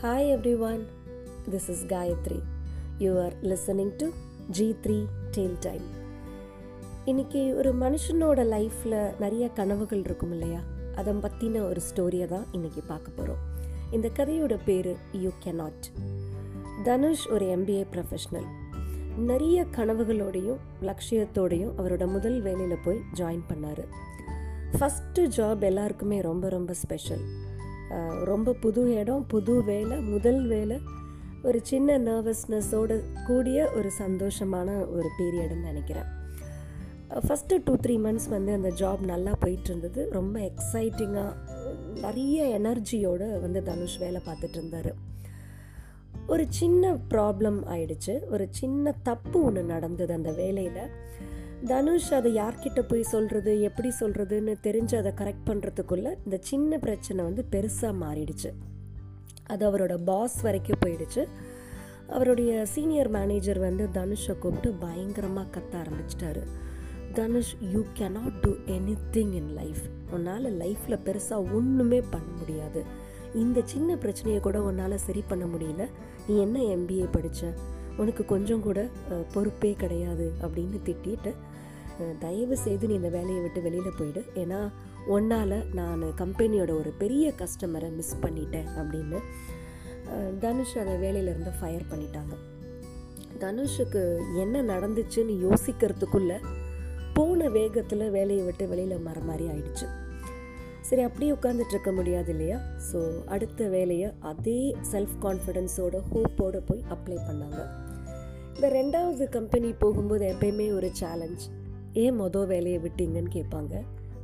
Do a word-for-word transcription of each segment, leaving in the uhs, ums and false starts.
Hi everyone, this is Gayatri. You are listening to G three Tale Time. இன்னைக்கு ஒரு மனுஷனோட லைஃப்பில் நிறைய கனவுகள் இருக்கும் இல்லையா, அதை பற்றின ஒரு ஸ்டோரியை தான் இன்றைக்கி பார்க்க போகிறோம். இந்த கதையோட பேர் யூ கேனாட். தனுஷ் ஒரு எம்பிஏ ப்ரொஃபஷ்னல். நிறைய கனவுகளோடையும் லட்சியத்தோடையும் அவரோட முதல் வேலையில் போய் ஜாயின் பண்ணார். ஃபஸ்ட்டு ஜாப் எல்லாருக்குமே ரொம்ப ரொம்ப ஸ்பெஷல். ரொம்ப புது இடம், புது வேலை, முதல் வேலை, ஒரு சின்ன நர்வஸ்னஸோட கூடிய ஒரு சந்தோஷமான ஒரு பீரியடுன்னு நினைக்கிறேன். ஃபஸ்ட்டு டூ த்ரீ மந்த்ஸ் வந்து அந்த ஜாப் நல்லா போயிட்டுருந்தது. ரொம்ப எக்ஸைட்டிங்காக நிறைய எனர்ஜியோடு வந்து தனுஷ் வேலை பார்த்துட்டு இருந்தார். ஒரு சின்ன ப்ராப்ளம் ஆயிடுச்சு, ஒரு சின்ன தப்பு ஒன்று நடந்தது அந்த வேலையில். தனுஷ் அதை யார்கிட்ட போய் சொல்கிறது, எப்படி சொல்கிறதுன்னு தெரிஞ்சு அதை கரெக்ட் பண்ணுறதுக்குள்ளே இந்த சின்ன பிரச்சனை வந்து பெருசாக மாறிடுச்சு. அது அவரோட பாஸ் வரைக்கும் போயிடுச்சு. அவருடைய சீனியர் மேனேஜர் வந்து தனுஷை கூப்பிட்டு பயங்கரமாக கத்த ஆரம்பிச்சிட்டாரு. Dhanush, you cannot do anything in life. உன்னால் லைஃப்பில் பெருசாக ஒன்றுமே பண்ண முடியாது. இந்த சின்ன பிரச்சனையை கூட உன்னால் சரி பண்ண முடியல. நீ என்ன எம்பிஏ படித்த, உனக்கு கொஞ்சம் கூட பொறுப்பே கிடையாது அப்படின்னு திட்டிட்டு, தயவு செய்து நீ இந்த வேலையை விட்டு வெளியில் போயிடு, ஏன்னா ஒன்னால் நான் கம்பெனியோட ஒரு பெரிய கஸ்டமரை மிஸ் பண்ணிட்டேன் அப்படின்னு தனுஷ் அந்த வேலையிலேருந்து ஃபயர் பண்ணிட்டாங்க. தனுஷுக்கு என்ன நடந்துச்சுன்னு யோசிக்கிறதுக்குள்ளே போன வேகத்தில் வேலையை விட்டு வெளியில் மர மாதிரி ஆயிடுச்சு. சரி, அப்படியே உட்காந்துட்ருக்க முடியாது இல்லையா, ஸோ அடுத்த வேலையை அதே செல்ஃப் கான்ஃபிடென்ஸோட ஹோப்போடு போய் அப்ளை பண்ணாங்க. இந்த ரெண்டாவது கம்பெனி போகும்போது எப்பயுமே ஒரு சேலஞ்ச், ஏன் மொதல் வேலையை விட்டீங்கன்னு கேட்பாங்க.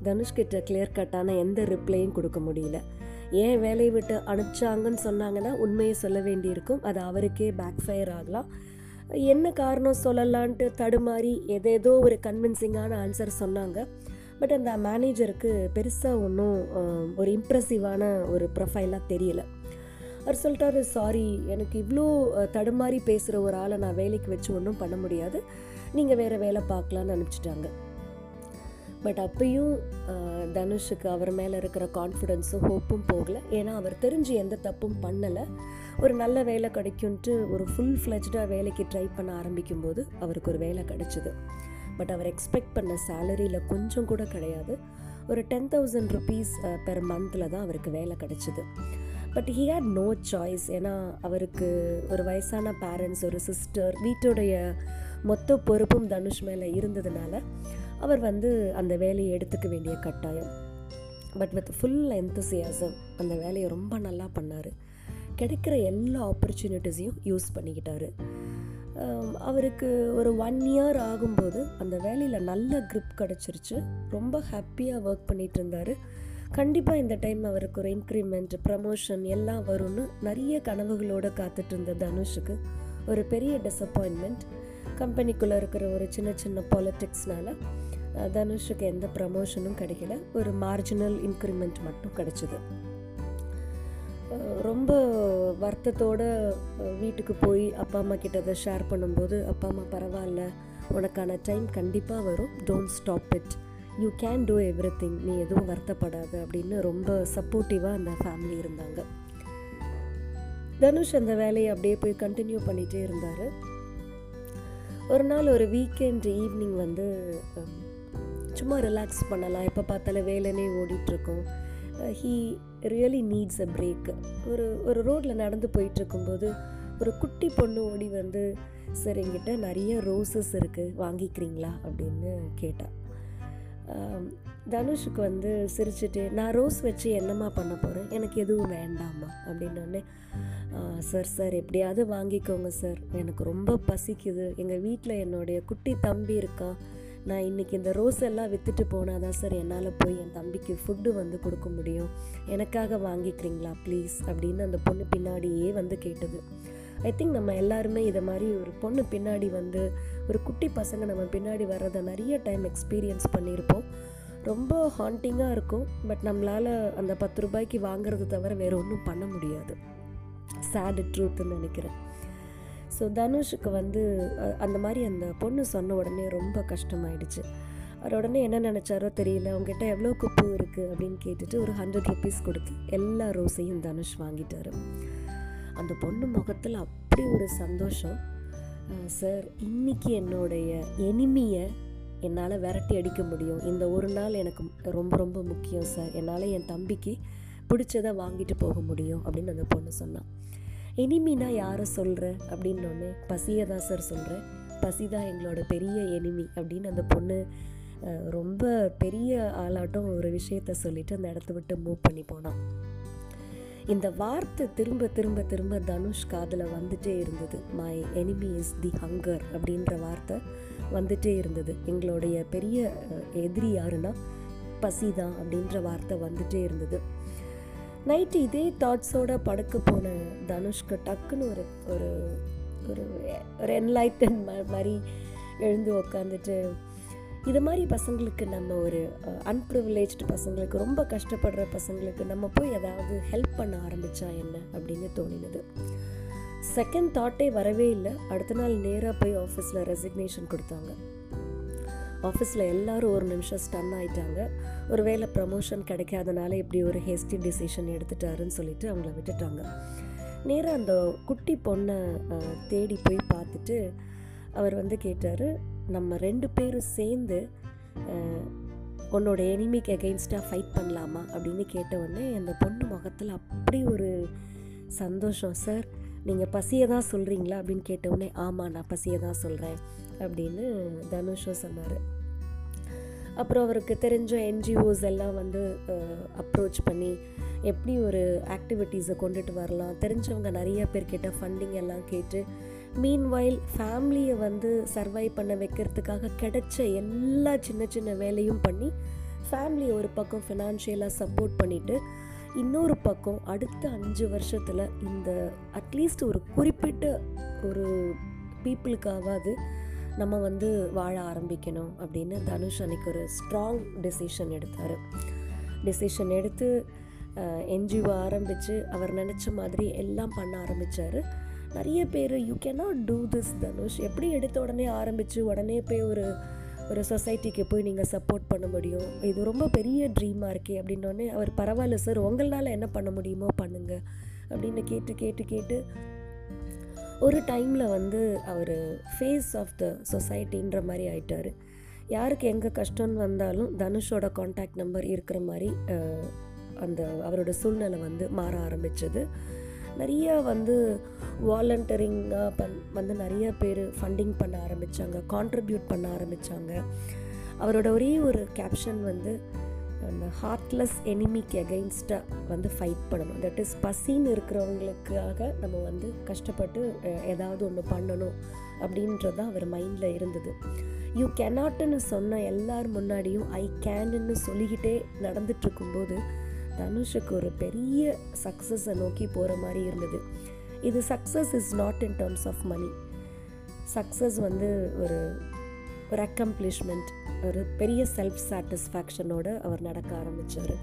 தனுஷ்கிட்ட கிளியர் கட்டான எந்த ரிப்ளையும் கொடுக்க முடியல. ஏன் வேலையை விட்டு அனுப்பிச்சாங்கன்னு சொன்னாங்கன்னா உண்மையை சொல்ல வேண்டியிருக்கும், அது அவருக்கே பேக் ஃபயர் ஆகலாம். என்ன காரணம் சொல்லலான்ட்டு தடுமாறி எதேதோ ஒரு கன்வின்சிங்கான ஆன்சர் சொன்னாங்க. பட் அந்த மேனேஜருக்கு பெருசாக ஒன்றும் ஒரு இம்ப்ரெசிவான ஒரு ப்ரொஃபைலாக தெரியல. அவர் சொல்லிட்டாரு, சாரி, எனக்கு இவ்வளோ தடுமாறி பேசுகிற ஒரு ஆளை நான் வேலைக்கு வச்சு ஒன்றும் பண்ண முடியாது, நீங்கள் வேறு வேலை பார்க்கலான்னு அனுப்பிச்சிட்டாங்க. பட் அப்பையும் தனுஷுக்கு அவர் மேலே இருக்கிற கான்ஃபிடென்ஸும் ஹோப்பும் போகலை. ஏன்னா அவர் தெரிஞ்சு எந்த தப்பும் பண்ணலை. ஒரு நல்ல வேலை கிடைக்கும்ன்ட்டு ஒரு ஃபுல் ஃப்ளெஜ்டாக வேலைக்கு ட்ரை பண்ண ஆரம்பிக்கும் போது அவருக்கு ஒரு வேலை கிடைச்சிது. பட் அவர் எக்ஸ்பெக்ட் பண்ண சேலரியில் கொஞ்சம் கூட கிடையாது. ஒரு டென் தௌசண்ட் ருபீஸ் பெர் மந்தில் தான் அவருக்கு வேலை கிடச்சிது. But he had no choice. ஏன்னா அவருக்கு ஒரு வயசான பேரண்ட்ஸ், ஒரு சிஸ்டர், வீட்டுடைய மொத்த பொறுப்பும் தனுஷ் மேலே இருந்ததுனால அவர் வந்து அந்த வேலையை எடுத்துக்க வேண்டிய கட்டாயம். பட் வித் ஃபுல் என்தூசியாசம் அந்த வேலையை ரொம்ப நல்லா பண்ணார். கிடைக்கிற எல்லா ஆப்பர்ச்சுனிட்டிஸையும் யூஸ் பண்ணிக்கிட்டாரு. அவருக்கு ஒரு ஒன் இயர் ஆகும்போது அந்த வேலையில் நல்ல க்ரிப் கிடச்சிருச்சு. ரொம்ப ஹாப்பியாக ஒர்க் பண்ணிகிட்டு இருந்தார். கண்டிப்பாக இந்த டைம் அவருக்கு ஒரு இன்க்ரிமெண்ட், ப்ரமோஷன் எல்லாம் வரும்னு நிறைய கனவுகளோடு காத்துட்டு இருந்த தனுஷுக்கு ஒரு பெரிய டிஸப்பாயின்மெண்ட். கம்பெனிக்குள்ளே இருக்கிற ஒரு சின்ன சின்ன பாலிட்டிக்ஸ்னால தனுஷுக்கு எந்த ப்ரமோஷனும் கிடைக்கல. ஒரு மார்ஜினல் இன்க்ரிமெண்ட் மட்டும் கிடச்சிது. ரொம்ப வருத்தத்தோடு வீட்டுக்கு போய் அப்பா அம்மா கிட்ட அதை ஷேர் பண்ணும்போது அப்பா அம்மா, பரவாயில்ல, உனக்கான டைம் கண்டிப்பாக வரும், don't stop it, you can do everything, நீ எதுவும் வருத்தப்படாது அப்படின்னு ரொம்ப சப்போர்ட்டிவாக அந்த ஃபேமிலி இருந்தாங்க. தனுஷ் அந்த வேலையை அப்படியே போய் கண்டினியூ பண்ணிகிட்டே இருந்தார். ஒரு நாள் ஒரு வீக்கெண்ட் ஈவினிங் வந்து சும்மா ரிலாக்ஸ் பண்ணலாம், எப்போ பார்த்தாலும் வேலையே ஓடிட்டுருக்கோம், he really needs a break. ஒரு ஒரு ரோட்டில் நடந்து போயிட்டுருக்கும்போது ஒரு குட்டி பொண்ணு ஓடி வந்து, சார் என்கிட்ட நிறைய ரோசஸ் இருக்குது, வாங்கிக்கிறீங்களா அப்படின்னு கேட்டாள். தனுஷுக்கு வந்து சிரிச்சுட்டு, நான் ரோஸ் வச்சு என்னம்மா பண்ண போகிறேன், எனக்கு எதுவும் வேண்டாமா அப்படின்னோடனே, சார் சார் எப்படியாவது வாங்கிக்கோங்க சார், எனக்கு ரொம்ப பசிக்குது, எங்கள் வீட்டில் என்னுடைய குட்டி தம்பி இருக்கான், நான் இன்றைக்கி இந்த ரோஸ் எல்லாம் விற்றுட்டு போனால் தான் சார் என்னால் போய் என் தம்பிக்கு ஃபுட்டு வந்து கொடுக்க முடியும், எனக்காக வாங்கிக்கிறீங்களா ப்ளீஸ் அப்படின்னு அந்த பொண்ணு பின்னாடியே வந்து கேட்டது. ஐ திங்க் நம்ம எல்லாருமே இதை மாதிரி ஒரு பொண்ணு பின்னாடி வந்து, ஒரு குட்டி பசங்க நம்ம பின்னாடி வர்றதை நிறைய டைம் எக்ஸ்பீரியன்ஸ் பண்ணியிருப்போம். ரொம்ப ஹாண்டிங்காக இருக்கும். பட் நம்மளால் அந்த பத்து ரூபாய்க்கு வாங்கிறது தவிர வேறு ஒன்றும் பண்ண முடியாது. சேட் ட்ரூத்துன்னு நினைக்கிறேன். ஸோ தனுஷுக்கு வந்து அந்த மாதிரி அந்த பொண்ணு சொன்ன உடனே ரொம்ப கஷ்டமாயிடுச்சு. அவர் உடனே என்ன நினச்சாரோ தெரியல, அவங்ககிட்ட எவ்வளோ குப்பு இருக்குது அப்படின்னு கேட்டுட்டு ஒரு ஹண்ட்ரட் ருபீஸ் கொடுத்து எல்லா ரோஸையும் தனுஷ் வாங்கிட்டார். அந்த பொண்ணு முகத்தில் அப்படி ஒரு சந்தோஷம். சார், இன்றைக்கி என்னுடைய எனிமியை என்னால் விரட்டி அடிக்க முடியும், இந்த ஒரு நாள் எனக்கு ரொம்ப ரொம்ப முக்கியம் சார், என்னால் என் தம்பிக்கு பிடிச்சதை வாங்கிட்டு போக முடியும் அப்படின்னு அந்த பொண்ணு சொன்னான். எனிமின்னா யாரை சொல்கிற அப்படின்னொன்னே, பசியை தான் சார் சொல்கிறேன், பசி தான் எங்களோட பெரிய எனிமி அப்படின்னு அந்த பொண்ணு ரொம்ப பெரிய ஆளாட்டம் ஒரு விஷயத்த சொல்லிவிட்டு அந்த இடத்த விட்டு மூவ் பண்ணி போனான். இந்த வார்த்தை திரும்ப திரும்ப திரும்ப தனுஷ் காதில் வந்துட்டே இருந்தது. My enemy is the hunger அப்படின்ற வார்த்தை வந்துட்டே இருந்தது. எங்களுடைய பெரிய எதிரி யாருன்னா பசி தான் அப்படின்ற வார்த்தை வந்துட்டே இருந்தது. நைட்டு இதே தாட்ஸோடு படுக்க போன தனுஷ்க்கு டக்குன்னு ஒரு ஒரு ஒரு என்லைட்டன் மாதிரி எழுந்து உக்காந்துட்டு, இது மாதிரி பசங்களுக்கு, நம்ம ஒரு அன்ப்ரிவிலேஜ்டு பசங்களுக்கு, ரொம்ப கஷ்டப்படுற பசங்களுக்கு நம்ம போய் ஏதாவது ஹெல்ப் பண்ண ஆரம்பித்தா என்ன அப்படின்னு தோணினது. செகண்ட் தாட்டே வரவே இல்லை. அடுத்த நாள் நேராக போய் ஆஃபீஸில் ரெசிக்னேஷன் கொடுத்தாங்க. ஆஃபீஸில் எல்லோரும் ஒரு நிமிஷம் ஸ்டன் ஆகிட்டாங்க. ஒரு வேளை ப்ரமோஷன் கிடைக்காதனால இப்படி ஒரு ஹேஸ்டி டிசிஷன் எடுத்துட்டாருன்னு சொல்லிட்டு அவங்கள விட்டுட்டாங்க. நேராக அந்த குட்டி பொண்ணை தேடி போய் பார்த்துட்டு அவர் வந்து கேட்டார், நம்ம ரெண்டு பேரும் சேர்ந்து உன்னோட எனிமிக்கு எகெயின்ஸ்டாக ஃபைட் பண்ணலாமா அப்படின்னு கேட்டவுடனே அந்த பொண்ணு முகத்தில் அப்படி ஒரு சந்தோஷம். சார், நீங்கள் பசியை தான் சொல்கிறீங்களா அப்படின்னு கேட்டவுடனே, ஆமாம் நான் பசியை தான் சொல்கிறேன் அப்படின்னு தனுஷும் சொன்னார். அப்புறம் அவருக்கு தெரிஞ்ச என்ஜிஓஸ் எல்லாம் வந்து அப்ரோச் பண்ணி எப்படி ஒரு ஆக்டிவிட்டீஸை கொண்டுட்டு வரலாம், தெரிஞ்சவங்க நிறைய பேர்கிட்ட ஃபண்டிங் எல்லாம் கேட்டு, மீன்வைல் ஃபேமிலியை வந்து சர்வை பண்ண வைக்கிறதுக்காக கிடைச்ச எல்லா சின்ன சின்ன வேலையும் பண்ணி, ஃபேமிலியை ஒரு பக்கம் ஃபினான்ஷியலாக சப்போர்ட் பண்ணிவிட்டு, இன்னொரு பக்கம் அடுத்த அஞ்சு வருஷத்தில் இந்த அட்லீஸ்ட் ஒரு குறிப்பிட்ட ஒரு பீப்புளுக்காவது நம்ம வந்து வாழ ஆரம்பிக்கணும் அப்படின்னு தனுஷ் அன்றைக்கி ஒரு ஸ்ட்ராங் டெசிஷன் எடுத்தார். டெசிஷன் எடுத்து என்ஜிஓ ஆரம்பித்து அவர் நினச்ச மாதிரி எல்லாம் பண்ண ஆரம்பித்தார். நிறைய பேர், you cannot do this Dhanush, எப்படி எடுத்த உடனே ஆரம்பித்து உடனே போய் ஒரு ஒரு சொசைட்டிக்கு போய் நீங்கள் சப்போர்ட் பண்ண முடியும், இது ரொம்ப பெரிய ட்ரீமாக இருக்கே அப்படின்னோடனே அவர், பரவாயில்ல சார், உங்களால் என்ன பண்ண முடியுமோ பண்ணுங்கள் அப்படின்னு கேட்டு கேட்டு கேட்டு ஒரு டைமில் வந்து அவர் ஃபேஸ் ஆஃப் த சொசைட்டின்ற மாதிரி ஆயிட்டார். யாருக்கு எங்கே கஷ்டம்னு வந்தாலும் தனுஷோட கான்டாக்ட் நம்பர் இருக்கிற மாதிரி அந்த அவரோட சூழ்நிலை வந்து மாற ஆரம்பித்தது. நிறையா வந்து வாலண்டியரிங்காக பண் வந்து நிறைய பேர் ஃபண்டிங் பண்ண ஆரம்பித்தாங்க, கான்ட்ரிபியூட் பண்ண ஆரம்பித்தாங்க. அவரோட ஒரே ஒரு கேப்ஷன் வந்து, அந்த ஹார்ட்லெஸ் எனிமிக்கு எகெயின்ஸ்டாக வந்து ஃபைட் பண்ணணும், தட் இஸ் பசின்னு இருக்கிறவங்களுக்காக நம்ம வந்து கஷ்டப்பட்டு ஏதாவது ஒன்று பண்ணணும் அப்படின்றது தான் அவர் மைண்டில் இருந்தது. யூ கேனாட்டுன்னு சொன்ன எல்லார் முன்னாடியும் ஐ கேனுன்னு சொல்லிக்கிட்டே நடந்துட்டுருக்கும்போது தனுஷுக்கு ஒரு பெரிய சக்ஸஸை நோக்கி போகிற மாதிரி இருந்தது. இது success is not in terms of money. Success வந்து ஒரு ஒரு அக்கம்ப்ளிஷ்மெண்ட், ஒரு பெரிய செல்ஃப் சாட்டிஸ்ஃபேக்ஷனோடு அவர் நடக்க ஆரம்பித்தார்.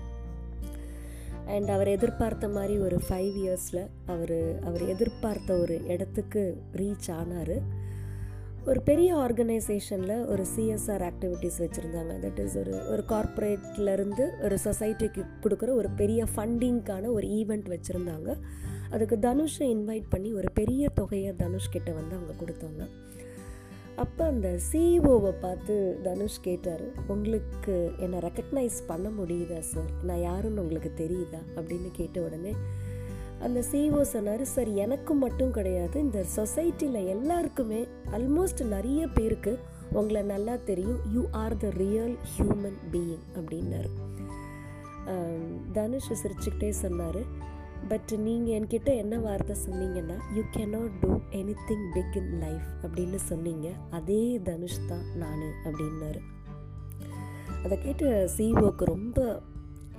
அண்ட் அவர் எதிர்பார்த்த மாதிரி ஒரு ஃபைவ் இயர்ஸில் அவர் அவர் எதிர்பார்த்த ஒரு இடத்துக்கு ரீச் ஆனார். ஒரு பெரிய ஆர்கனைசேஷனில் ஒரு சிஎஸ்ஆர் ஆக்டிவிட்டீஸ் வச்சுருந்தாங்க. தட் இஸ் ஒரு ஒரு கார்ப்பரேட்லேருந்து ஒரு சொசைட்டிக்கு கொடுக்குற ஒரு பெரிய ஃபண்டிங்க்கான ஒரு ஈவெண்ட் வச்சுருந்தாங்க. அதுக்கு தனுஷை இன்வைட் பண்ணி ஒரு பெரிய தொகையை தனுஷ்கிட்ட வந்து அவங்க கொடுத்தாங்க. அப்போ அந்த சிஇஓவை பார்த்து தனுஷ் கேட்டார், உங்களுக்கு என்னை ரெக்கக்னைஸ் பண்ண முடியுதா சார், நான் யாருன்னு உங்களுக்கு தெரியுதா அப்படின்னு கேட்ட உடனே அந்த சிஇஓ சொன்னார், சார் எனக்கு மட்டும் கிடையாது, இந்த சொசைட்டியில் எல்லாருக்குமே ஆல்மோஸ்ட் நிறைய பேருக்கு உங்களை நல்லா தெரியும், you are the real human being அப்படின்னாரு. தனுஷ் சிரிச்சுக்கிட்டே சொன்னார், பட் நீங்கள் என்கிட்ட என்ன வார்த்தை சொன்னீங்கன்னா, you cannot do anything big in life அப்படின்னு சொன்னீங்க, அதே தனுஷ் தான் நான் அப்படின்னாரு. அதை கேட்டு சிஇஓக்கு ரொம்ப,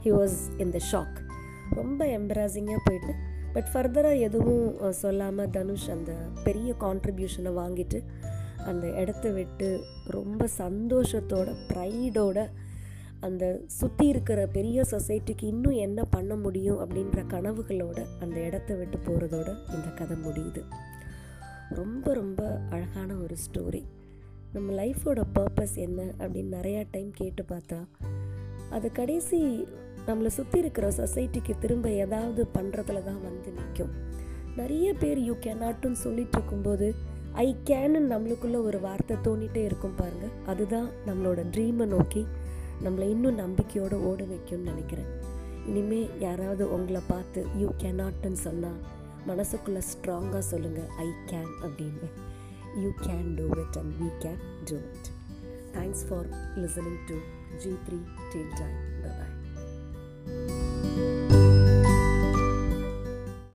he was in the shock, ரொம்ப எம்பராசிங்காக போயிட்டு, பட் ஃபர்தராக எதுவும் சொல்லாமல் தனுஷ் அந்த பெரிய கான்ட்ரிபியூஷனை வாங்கிட்டு அந்த இடத்த விட்டு ரொம்ப சந்தோஷத்தோட, ப்ரைடோட, அந்த சுற்றி இருக்கிற பெரிய சொசைட்டிக்கு இன்னும் என்ன பண்ண முடியும் அப்படின்ற கனவுகளோடு அந்த இடத்த விட்டு போகிறதோட இந்த கதை முடியுது. ரொம்ப ரொம்ப அழகான ஒரு ஸ்டோரி. நம்ம லைஃபோட பர்பஸ் என்ன அப்படின்னு நிறையா டைம் கேட்டு பார்த்தா, அது கடைசி நம்மளை சுற்றி இருக்கிற சொசைட்டிக்கு திரும்ப ஏதாவது பண்ணுறதுல தான் வந்து நிற்கும். நிறைய பேர் யூ கேனாட்டுன்னு சொல்லிட்டு இருக்கும்போது ஐ கேனு நம்மளுக்குள்ளே ஒரு வார்த்தை தோண்டிகிட்டே இருக்கும் பாருங்கள். அதுதான் நம்மளோட ட்ரீமை நோக்கி நம்மளை இன்னும் நம்பிக்கையோடு ஓட வைக்கும்னு நினைக்கிறேன். இனிமேல் யாராவது உங்களை பார்த்து யூ கேனாட்டுன்னு சொன்னால் மனசுக்குள்ளே ஸ்ட்ராங்காக சொல்லுங்கள் ஐ கேன் அப்படின்னு. You can do it and we can do it. Thanks for listening to G three Tale Time. Bye-bye.